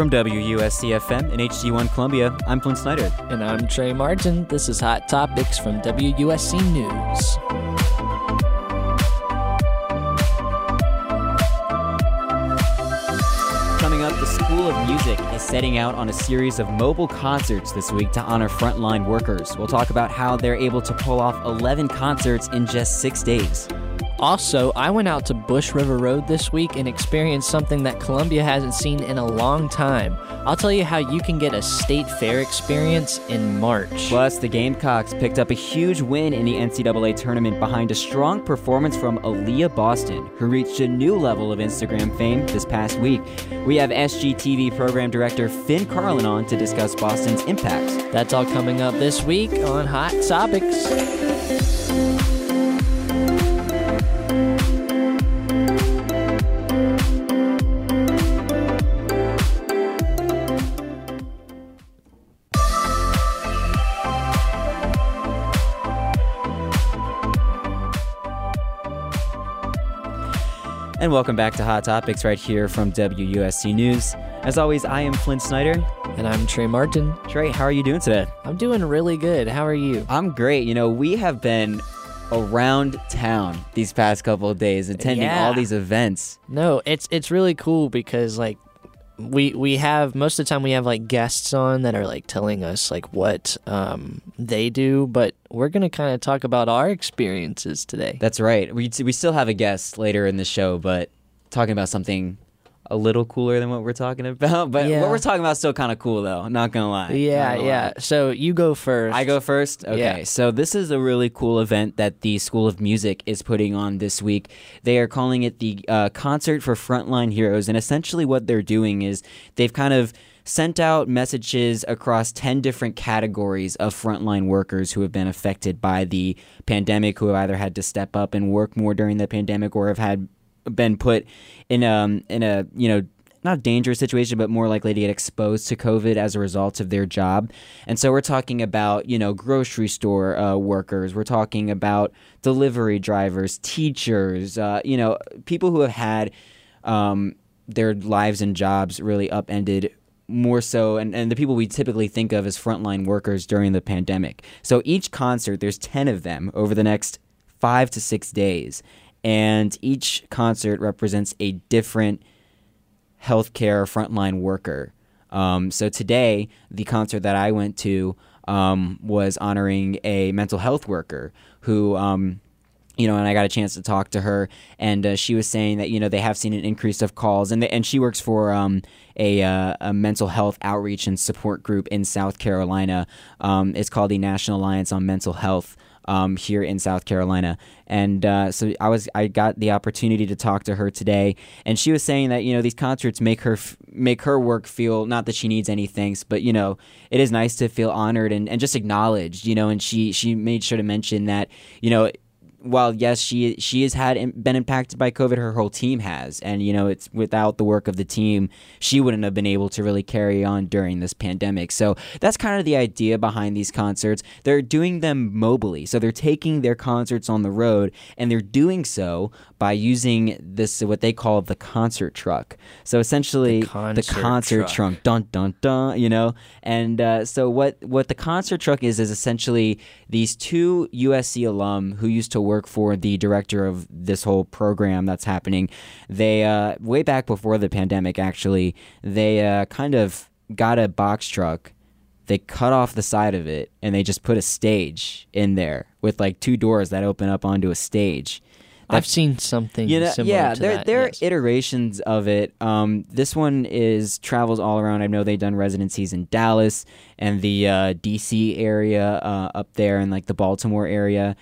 From WUSC-FM in HD1 Columbia, I'm Flynn Snyder. And I'm Trey Martin. This is Hot Topics from WUSC News. The School of Music is setting out on a series of mobile concerts this week to honor frontline workers. We'll talk about how they're able to pull off 11 concerts in just 6 days. Also, I went out to Bush River Road this week and experienced something that Columbia hasn't seen in a long time. I'll tell you how you can get a state fair experience in March. Plus, the Gamecocks picked up a huge win in the NCAA tournament behind a strong performance from Aaliyah Boston, who reached a new level of Instagram fame this past week. We have SGTV program director Finn Carlin on to discuss Boston's impacts. That's all coming up this week on Hot Topics. And welcome back to Hot Topics right here from WUSC News. As always, I am Flynn Snyder. And I'm Trey Martin. Trey, how are you doing today? I'm doing really good. How are you? I'm great. You know, we have been around town these past couple of days attending all these events. No, it's really cool because, like, we have, most of the time we have, like, guests on that are, like, telling us, like, what they do, but we're going to kind of talk about our experiences today. That's right. We still have a guest later in the show, but talking about something a little cooler than what we're talking about. But what we're talking about is still kind of cool, though. I'm not going to lie. Yeah. So you go first. I go first? Okay. Yeah. So this is a really cool event that the School of Music is putting on this week. They are calling it the Concert for Frontline Heroes. And essentially what they're doing is they've kind of sent out messages across 10 different categories of frontline workers who have been affected by the pandemic, who have either had to step up and work more during the pandemic or have had been put in a not dangerous situation, but more likely to get exposed to COVID as a result of their job. And so we're talking about, grocery store workers. We're talking about delivery drivers, teachers, people who have had their lives and jobs really upended more so, and the people we typically think of as frontline workers during the pandemic. So each concert, there's 10 of them over the next 5 to 6 days. And each concert represents a different healthcare frontline worker. So today, the concert that I went to was honoring a mental health worker who, and I got a chance to talk to her. And she was saying that, they have seen an increase of calls. And she works for a mental health outreach and support group in South Carolina. It's called the National Alliance on Mental Health. Here in South Carolina. And so I got the opportunity to talk to her today, and she was saying that, these concerts make her work feel, not that she needs any thanks, but, it is nice to feel honored and just acknowledged, and she made sure to mention that, while, yes, she has been impacted by COVID, her whole team has. And, it's without the work of the team, she wouldn't have been able to really carry on during this pandemic. So that's kind of the idea behind these concerts. They're doing them mobily. So they're taking their concerts on the road, and they're doing so by using this, what they call the concert truck. So essentially the concert truck. Dun, dun, dun, And so what the concert truck is essentially these two USC alum who used to work for the director of this whole program that's happening. They, way back before the pandemic, actually, they kind of got a box truck. They cut off the side of it, and they just put a stage in there with, like, two doors that open up onto a stage. I've seen something similar to that. Yeah, there are iterations of it. This one travels all around. I know they've done residencies in Dallas and the D.C. area up there and, like, the Baltimore area.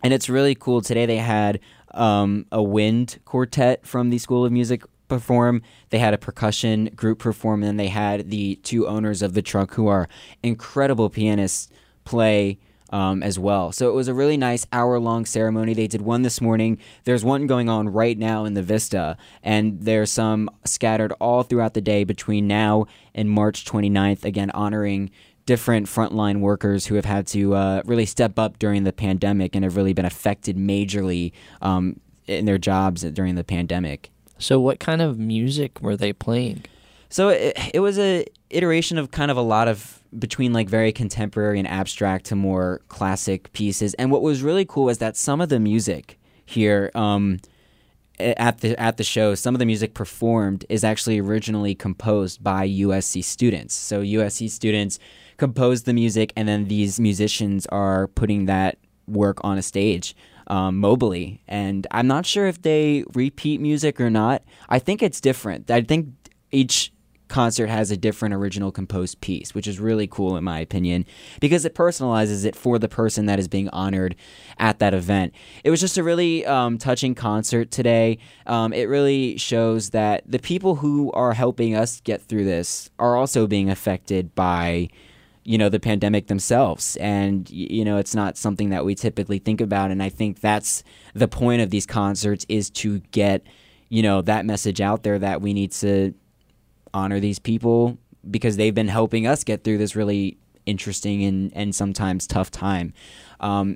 And it's really cool. Today they had a wind quartet from the School of Music perform. They had a percussion group perform, and then they had the two owners of the truck, who are incredible pianists, play as well. So it was a really nice hour-long ceremony. They did one this morning. There's one going on right now in the Vista, and there's some scattered all throughout the day between now and March 29th, again, honoring different frontline workers who have had to really step up during the pandemic and have really been affected majorly in their jobs during the pandemic. So what kind of music were they playing? So it was a iteration of kind of a lot of between like very contemporary and abstract to more classic pieces. And what was really cool was that some of the music here at the show, some of the music performed is actually originally composed by USC students. So USC students compose the music, and then these musicians are putting that work on a stage mobily. And I'm not sure if they repeat music or not. I think it's different. I think each concert has a different original composed piece, which is really cool in my opinion, because it personalizes it for the person that is being honored at that event. It was just a really touching concert today. It really shows that the people who are helping us get through this are also being affected by, you know, the pandemic themselves. And, you know, it's not something that we typically think about. And I think that's the point of these concerts, is to get, you know, that message out there that we need to honor these people because they've been helping us get through this really interesting and sometimes tough time.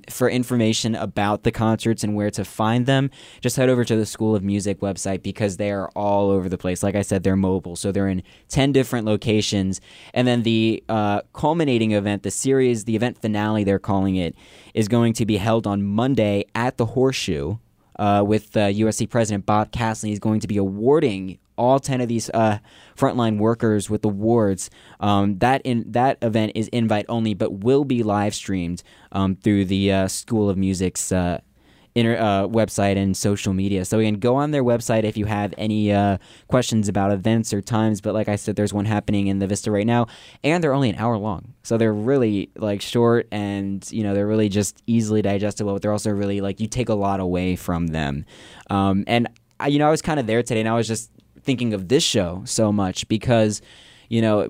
For information about the concerts and where to find them, just head over to the School of Music website, because they are all over the place. Like I said, they're mobile, so they're in 10 different locations. And then the culminating event, the series, the event finale they're calling it, is going to be held on Monday at the Horseshoe with USC President Bob Cassidy. He's going to be awarding all 10 of these frontline workers with awards. That event is invite only, but will be live streamed through the School of Music's website and social media. So again, go on their website if you have any questions about events or times. But like I said, there's one happening in the Vista right now, and they're only an hour long, so they're really like short, and you know, they're really just easily digestible. But they're also really like, you take a lot away from them. And you know, I was kind of there today, and I was just thinking of this show so much because, you know,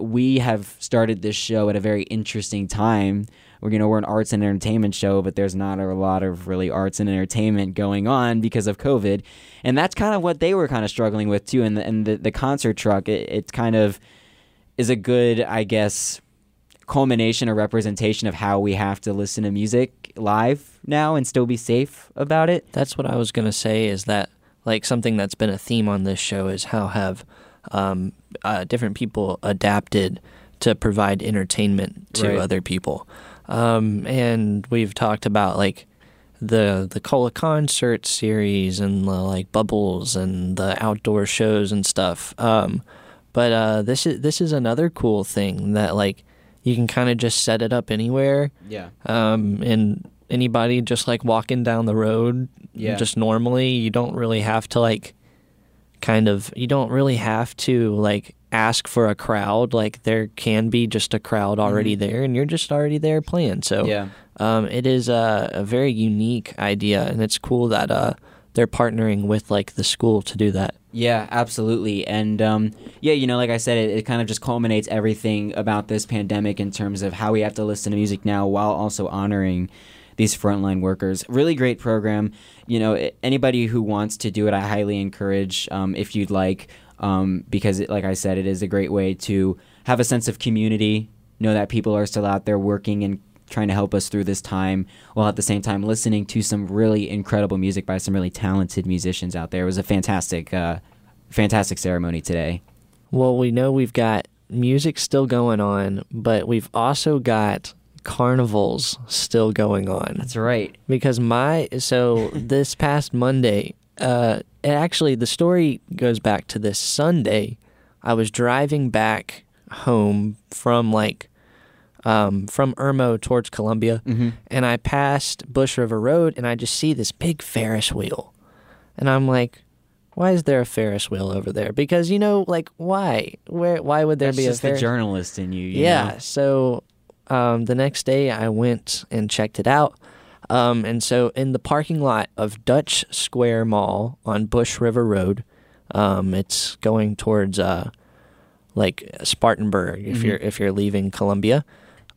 we have started this show at a very interesting time. We're an arts and entertainment show, but there's not a lot of really arts and entertainment going on because of COVID. And that's kind of what they were kind of struggling with too. And the concert truck, it kind of is a good, I guess, culmination or representation of how we have to listen to music live now and still be safe about it. That's what I was going to say, is that like something that's been a theme on this show is how have different people adapted to provide entertainment to other people. And we've talked about like the Cola concert series and the like bubbles and the outdoor shows and stuff. But this is another cool thing that like you can kind of just set it up anywhere. Yeah. And anybody just like walking down the road, just normally, you don't really have to like ask for a crowd. Like there can be just a crowd already there, and you're just already there playing. So it is a very unique idea, and it's cool that they're partnering with like the school to do that. Yeah, absolutely. And you know, like I said, it kind of just culminates everything about this pandemic in terms of how we have to listen to music now while also honoring these frontline workers. Really great program. You know, anybody who wants to do it, I highly encourage if you'd like, because like I said, it is a great way to have a sense of community, know that people are still out there working and trying to help us through this time, while at the same time listening to some really incredible music by some really talented musicians out there. It was a fantastic ceremony today. Well, we know we've got music still going on, but we've also got carnivals still going on. That's right. Because this past Monday, actually the story goes back to this Sunday. I was driving back home from Irmo towards Columbia, and I passed Bush River Road, and I just see this big Ferris wheel, and I'm like, why is there a Ferris wheel over there? Because, you know, like why? Why would there be a Ferris wheel? That's just the journalist in you. you know? So. The next day I went and checked it out. And so in the parking lot of Dutch Square Mall on Bush River Road, it's going towards like Spartanburg if you're leaving Columbia.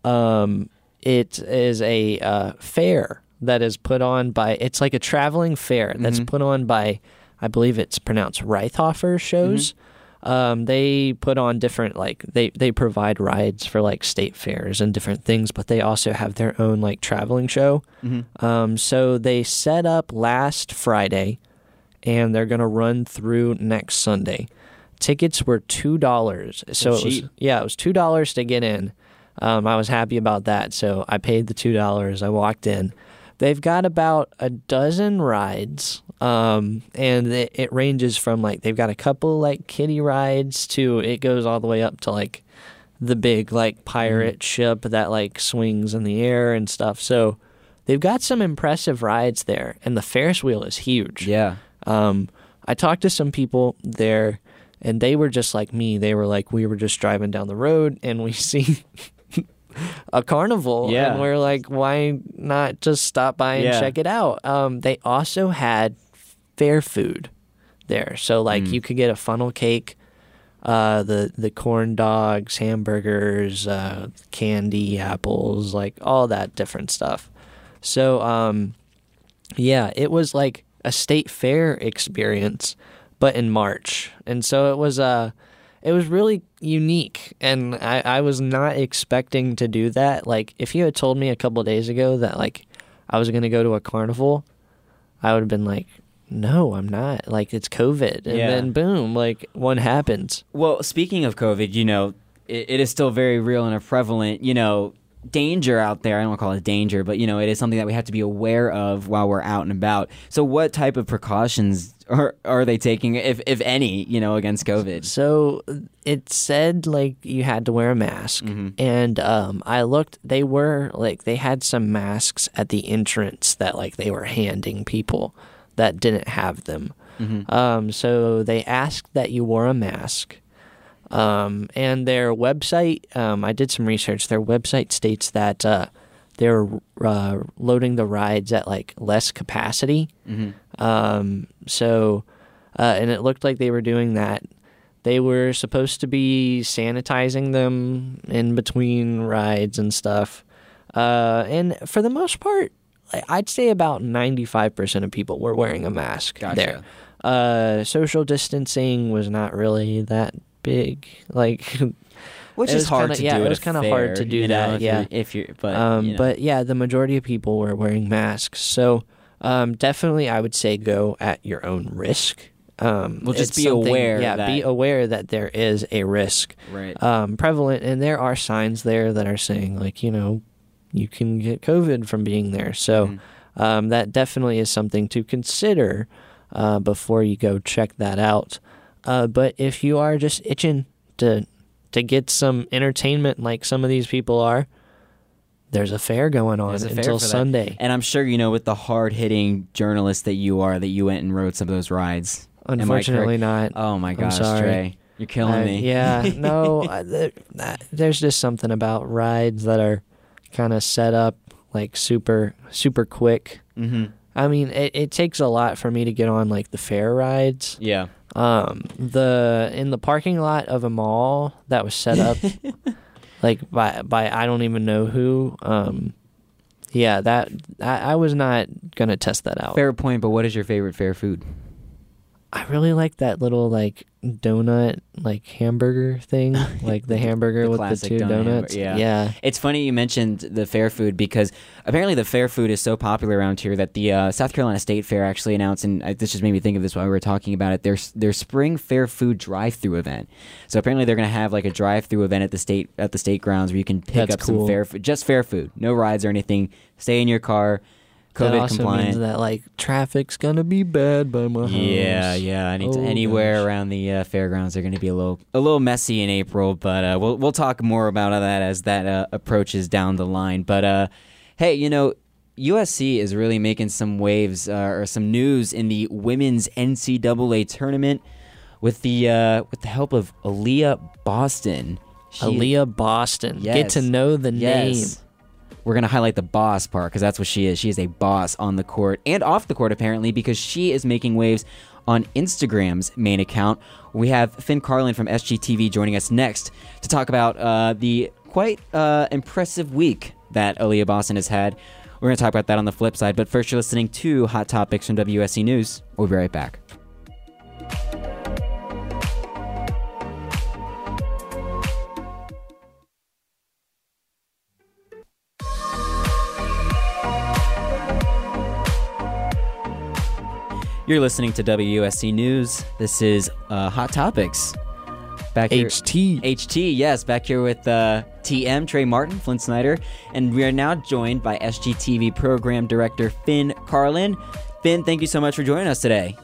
It is a fair that is put on by, it's like a traveling fair that's put on by, I believe it's pronounced Reithhofer shows. They put on different, like, they provide rides for, like, state fairs and different things, but they also have their own, like, traveling show. So they set up last Friday, and they're going to run through next Sunday tickets were $2. So it was, it was $2 to get in. I was happy about that. So I paid the $2. I walked in. They've got about a dozen rides, and it ranges from, like, they've got a couple, like, kiddie rides to it goes all the way up to, like, the big, like, pirate ship that, like, swings in the air and stuff. So they've got some impressive rides there, and the Ferris wheel is huge. Yeah. I talked to some people there, and they were just like me. They were like, we were just driving down the road, and we see... a carnival, and we're like, why not just stop by and check it out? They also had fair food there, so like you could get a funnel cake, the corn dogs, hamburgers, candy, apples, like all that different stuff. So it was like a state fair experience, but in March, and so it was it was really unique, and I was not expecting to do that. Like, if you had told me a couple of days ago that, like, I was going to go to a carnival, I would have been like, no, I'm not. Like, it's COVID. And then, boom, like, one happens. Well, speaking of COVID, you know, it is still very real and a prevalent, you know, danger out there. I don't want to call it danger, but, you know, it is something that we have to be aware of while we're out and about. So what type of precautions are they taking, if any, you know, against COVID? So it said, like, you had to wear a mask. And I looked, they were, like, they had some masks at the entrance that, like, they were handing people that didn't have them. So they asked that you wore a mask. And their website, I did some research. Their website states that they're loading the rides at, like, less capacity. And it looked like they were doing that. They were supposed to be sanitizing them in between rides and stuff. And for the most part, I'd say about 95% of people were wearing a mask there. Social distancing was not really that big, like, which is hard to do. It was kind of hard to do that. But yeah, the majority of people were wearing masks. So definitely, I would say go at your own risk. Well, just be aware. Yeah, be aware that there is a risk, right? Prevalent, and there are signs there that are saying, like, you know, you can get COVID from being there. So that definitely is something to consider before you go check that out. But if you are just itching to get some entertainment like some of these people are, there's a fair going on until Sunday. And I'm sure, you know, with the hard-hitting journalist that you are, that you went and rode some of those rides. Unfortunately not. Oh, my gosh, Trey. You're killing me. Yeah, no, there's just something about rides that are kind of set up, like, super, super quick. I mean, it takes a lot for me to get on, like, the fair rides. Yeah. In the parking lot of a mall that was set up like by I don't even know who. I was not gonna test that out. Fair point, but what is your favorite fair food? I really like that little, like, donut, like, hamburger thing, like the hamburger with the two donuts. Yeah. It's funny you mentioned the fair food, because apparently the fair food is so popular around here that the South Carolina State Fair actually announced, and this just made me think of this while we were talking about it, their spring fair food drive-through event. So apparently they're going to have, like, a drive-through event at the state grounds where you can pick up some fair food, just fair food, no rides or anything. Stay in your car. COVID that also compliant. Means that, like, traffic's gonna be bad by my house. Yeah. Anywhere around the fairgrounds, they're gonna be a little messy in April, but we'll talk more about that as that approaches down the line. But hey, you know, USC is really making some waves or some news in the women's NCAA tournament with the help of Aaliyah Boston. Aaliyah Boston. Yes. Get to know the name. We're going to highlight the boss part because that's what she is. She is a boss on the court and off the court, apparently, because she is making waves on Instagram's main account. We have Finn Carlin from SGTV joining us next to talk about the quite impressive week that Aaliyah Boston has had. We're going to talk about that on the flip side. But first, you're listening to Hot Topics from WUSC News. We'll be right back. You're listening to WUSC News. This is Hot Topics Back here, HT, yes, back here with TM, Trey Martin, Flint Snyder, and we are now joined by SGTV Program Director Finn Carlin. Finn, thank you so much for joining us today.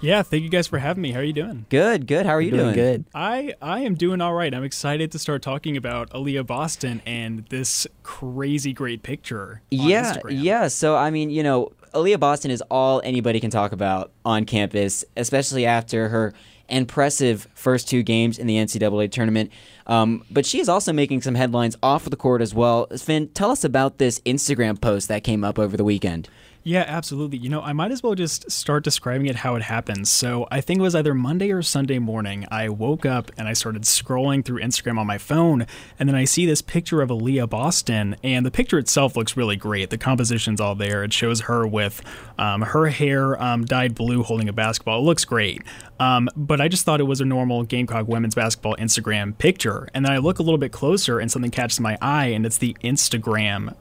Yeah, thank you guys for having me. How are you doing? Good. How are you doing? Good. I am doing all right. I'm excited to start talking about Aaliyah Boston and this crazy great picture on Instagram. Yeah. So, I mean, you know, Aaliyah Boston is all anybody can talk about on campus, especially after her impressive first two games in the NCAA tournament. But she is also making some headlines off of the court as well. Finn, tell us about this Instagram post that came up over the weekend. Yeah, absolutely. You know, I might as well just start describing it how it happens. So I think it was either Monday or Sunday morning. I woke up and I started scrolling through Instagram on my phone, and then I see this picture of Aaliyah Boston, and the picture itself looks really great. The composition's all there. It shows her with her hair dyed blue holding a basketball. It looks great. But I just thought it was a normal Gamecock women's basketball Instagram picture. And then I look a little bit closer and something catches my eye, and it's the Instagram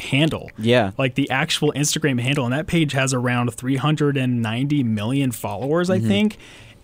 handle. Yeah. Like the actual Instagram handle. And that page has around 390 million followers, I think.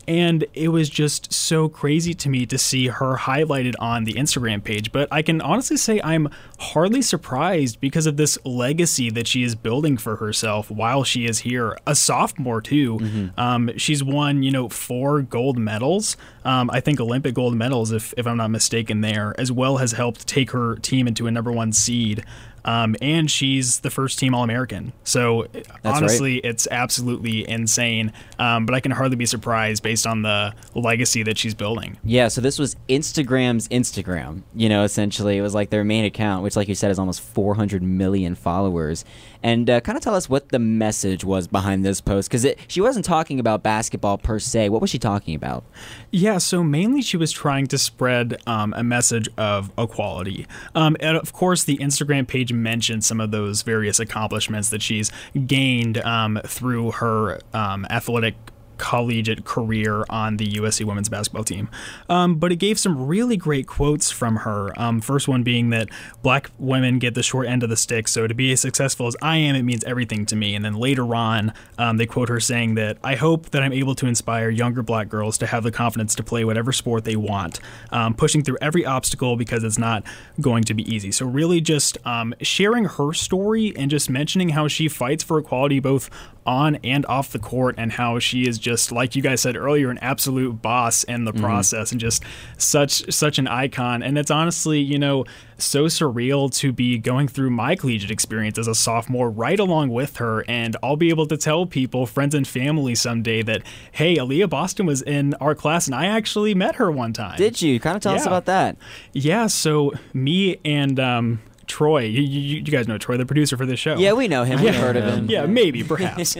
And it was just so crazy to me to see her highlighted on the Instagram page. But I can honestly say I'm hardly surprised because of this legacy that she is building for herself while she is here. A sophomore, too. She's won, you know, 4 gold medals. I think Olympic gold medals, if I'm not mistaken there, as well as helped take her team into a #1 seed. And she's the first team All-American. So That's honestly right. It's absolutely insane. But I can hardly be surprised based on the legacy that she's building. Yeah, so this was Instagram's Instagram. You know, essentially it was like their main account, which like you said is almost 400 million followers. And kind of tell us what the message was behind this post, because she wasn't talking about basketball per se. What was she talking about? Yeah, so mainly she was trying to spread a message of equality. And of course, the Instagram page mentioned some of those various accomplishments that she's gained through her athletic collegiate career on the USC women's basketball team. But it gave some really great quotes from her. First one being that Black women get the short end of the stick, so to be as successful as I am, it means everything to me. And then later on, they quote her saying that, I hope that I'm able to inspire younger Black girls to have the confidence to play whatever sport they want, pushing through every obstacle because it's not going to be easy. So really just sharing her story and just mentioning how she fights for equality both on and off the court, and how she is just, like you guys said earlier, an absolute boss in the process, and just such an icon. And it's honestly, you know, so surreal to be going through my collegiate experience as a sophomore right along with her, and I'll be able to tell people, friends and family someday, that, hey, Aaliyah Boston was in our class and I actually met her one time. Did you? Kind of tell us about that. Yeah, so me and Troy, you guys know Troy, the producer for this show. Yeah, we know him. We've heard of him. Yeah, maybe, perhaps.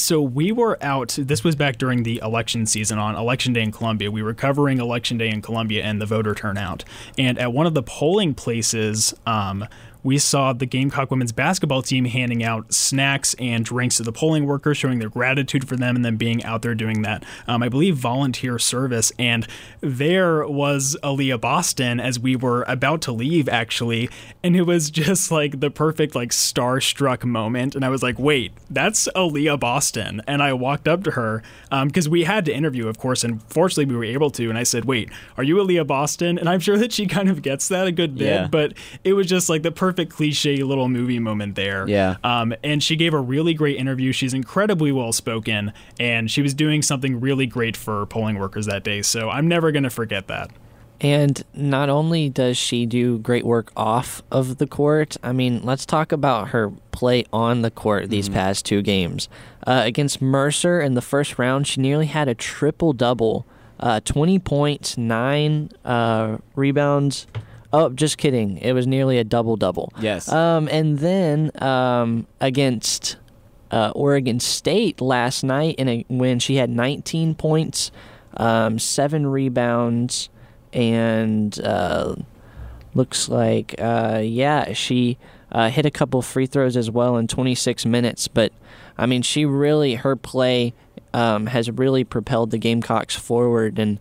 So we were out. This was back during the election season on Election Day in Columbia. We were covering Election Day in Columbia and the voter turnout. And at one of the polling places, we saw the Gamecock women's basketball team handing out snacks and drinks to the polling workers, showing their gratitude for them and them being out there doing that, I believe, volunteer service. And there was Aaliyah Boston as we were about to leave, actually. And it was just like the perfect, like, starstruck moment. And I was like, wait, that's Aaliyah Boston. And I walked up to her because we had to interview, of course. And fortunately, we were able to. And I said, wait, are you Aaliyah Boston? And I'm sure that she kind of gets that a good bit. Yeah. But it was just like the perfect cliche little movie moment there. Yeah. And she gave a really great interview. She's incredibly well-spoken, and she was doing something really great for polling workers that day. So I'm never going to forget that. And not only does she do great work off of the court, I mean, let's talk about her play on the court these past two games. Against Mercer in the first round, she nearly had a triple-double, 20 points, 9 rebounds. Oh, just kidding. It was nearly a double-double. Yes. And then against Oregon State last night, when she had 19 points, 7 rebounds, and looks like, she hit a couple free throws as well in 26 minutes. But, I mean, her play has really propelled the Gamecocks forward, and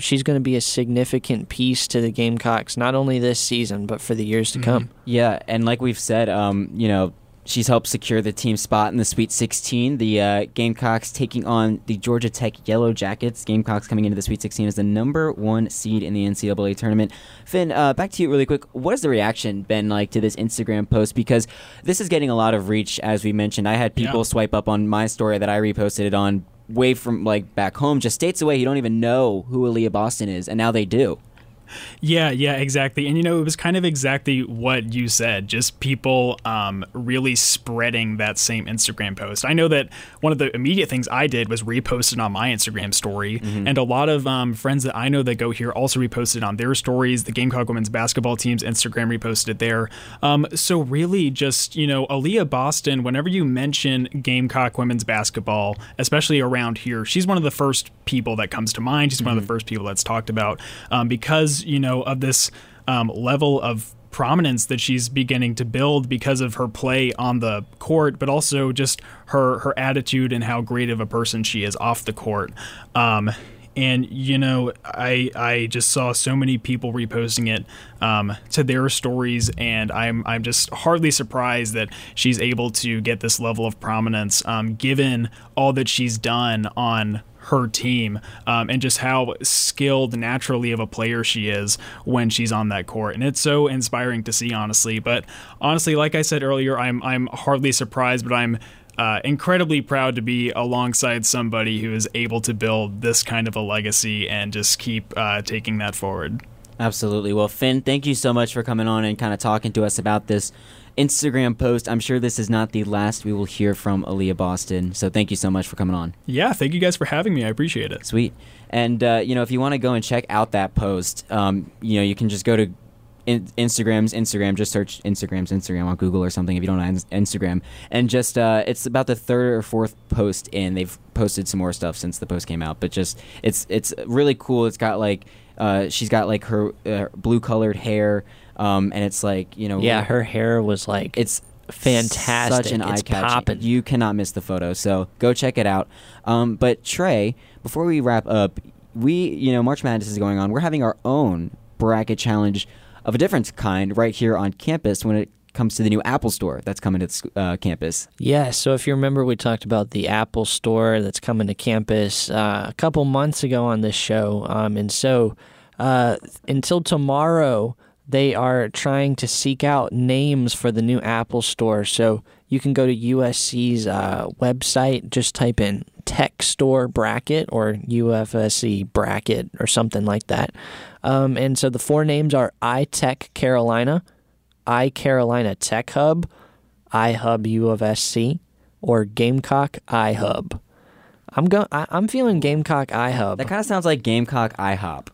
she's going to be a significant piece to the Gamecocks, not only this season, but for the years to come. Yeah, and like we've said, you know, She's helped secure the team spot in the Sweet 16. The Gamecocks taking on the Georgia Tech Yellow Jackets. Gamecocks coming into the Sweet 16 as the #1 seed in the NCAA tournament. Finn, back to you really quick. What has the reaction been like to this Instagram post? Because this is getting a lot of reach, as we mentioned. I had people swipe up on my story that I reposted it on way from like back home, just states away. You don't even know who Aaliyah Boston is, and now they do. Yeah, exactly. And, you know, it was kind of exactly what you said, just people really spreading that same Instagram post. I know that one of the immediate things I did was repost it on my Instagram story. Mm-hmm. And a lot of friends that I know that go here also reposted on their stories. The Gamecock women's basketball team's Instagram reposted there. So really just, you know, Aaliyah Boston, whenever you mention Gamecock women's basketball, especially around here, she's one of the first people that comes to mind. She's mm-hmm. one of the first people that's talked about because you know, of this level of prominence that she's beginning to build because of her play on the court, but also just her attitude and how great of a person she is off the court. And, you know, I just saw so many people reposting it to their stories, and I'm just hardly surprised that she's able to get this level of prominence given all that she's done on her team and just how skilled naturally of a player she is when she's on that court. And it's so inspiring to see, honestly. But honestly, like I said earlier, I'm hardly surprised, but I'm incredibly proud to be alongside somebody who is able to build this kind of a legacy and just keep taking that forward. Absolutely. Well, Finn, thank you so much for coming on and kind of talking to us about this Instagram post. I'm sure this is not the last we will hear from Aaliyah Boston. So thank you so much for coming on. Yeah, thank you guys for having me. I appreciate it. Sweet. And, you know, if you want to go and check out that post, you know, you can just go to Instagram, just search Instagram on Google or something if you don't have Instagram. And just, it's about the third or fourth post in. They've posted some more stuff since the post came out. But just, it's really cool. It's got like, she's got like her blue colored hair. And it's like, you know. Yeah, her hair was like. It's fantastic. Such an eye catch. You cannot miss the photo. So go check it out. But Trey, before we wrap up, you know, March Madness is going on. We're having our own bracket challenge of a different kind right here on campus when it comes to the new Apple Store that's coming to campus. Yeah, so if you remember, we talked about the Apple Store that's coming to campus a couple months ago on this show. And so until tomorrow, they are trying to seek out names for the new Apple Store. So you can go to USC's website, just type in Tech Store Bracket or UFSC Bracket or something like that. And so the four names are iTech Carolina, iCarolina Tech Hub, iHub U of SC, or Gamecock iHub. I'm feeling Gamecock iHub. That kind of sounds like Gamecock iHop.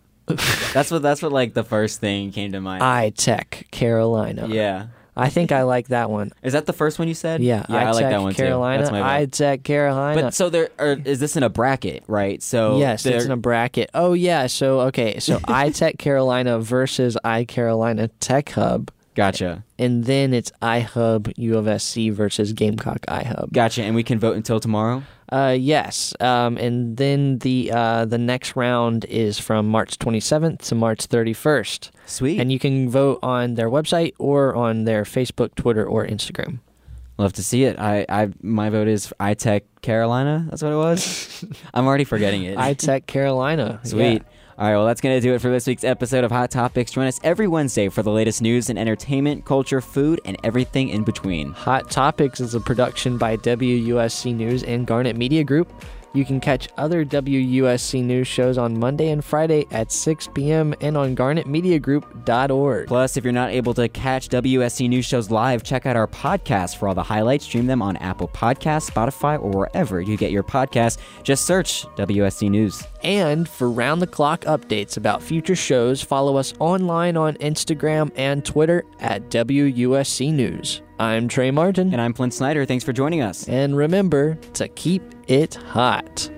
That's what like the first thing came to mind. iTech Carolina. Yeah. I think I like that one. Is that the first one you said? Yeah, I like that one Carolina, too. That's my iTech Carolina. But so is this in a bracket, right? So yes, it's in a bracket. Oh yeah. So iTech Carolina versus iCarolina Tech Hub. Gotcha. And then it's iHub U of SC versus Gamecock iHub. Gotcha. And we can vote until tomorrow? Yes. And then the next round is from March 27th to March 31st. Sweet. And you can vote on their website or on their Facebook, Twitter, or Instagram. Love to see it. My vote is iTech Carolina. That's what it was. I'm already forgetting it. iTech Carolina. Sweet. Yeah. All right, well, that's going to do it for this week's episode of Hot Topics. Join us every Wednesday for the latest news in entertainment, culture, food, and everything in between. Hot Topics is a production by WUSC News and Garnet Media Group. You can catch other WUSC News shows on Monday and Friday at 6 p.m. and on garnetmediagroup.org. Plus, if you're not able to catch WUSC News shows live, check out our podcast for all the highlights. Stream them on Apple Podcasts, Spotify, or wherever you get your podcasts. Just search WUSC News. And for round-the-clock updates about future shows, follow us online on Instagram and Twitter at WUSC News. I'm Trey Martin. And I'm Flint Snyder. Thanks for joining us. And remember to keep it hot.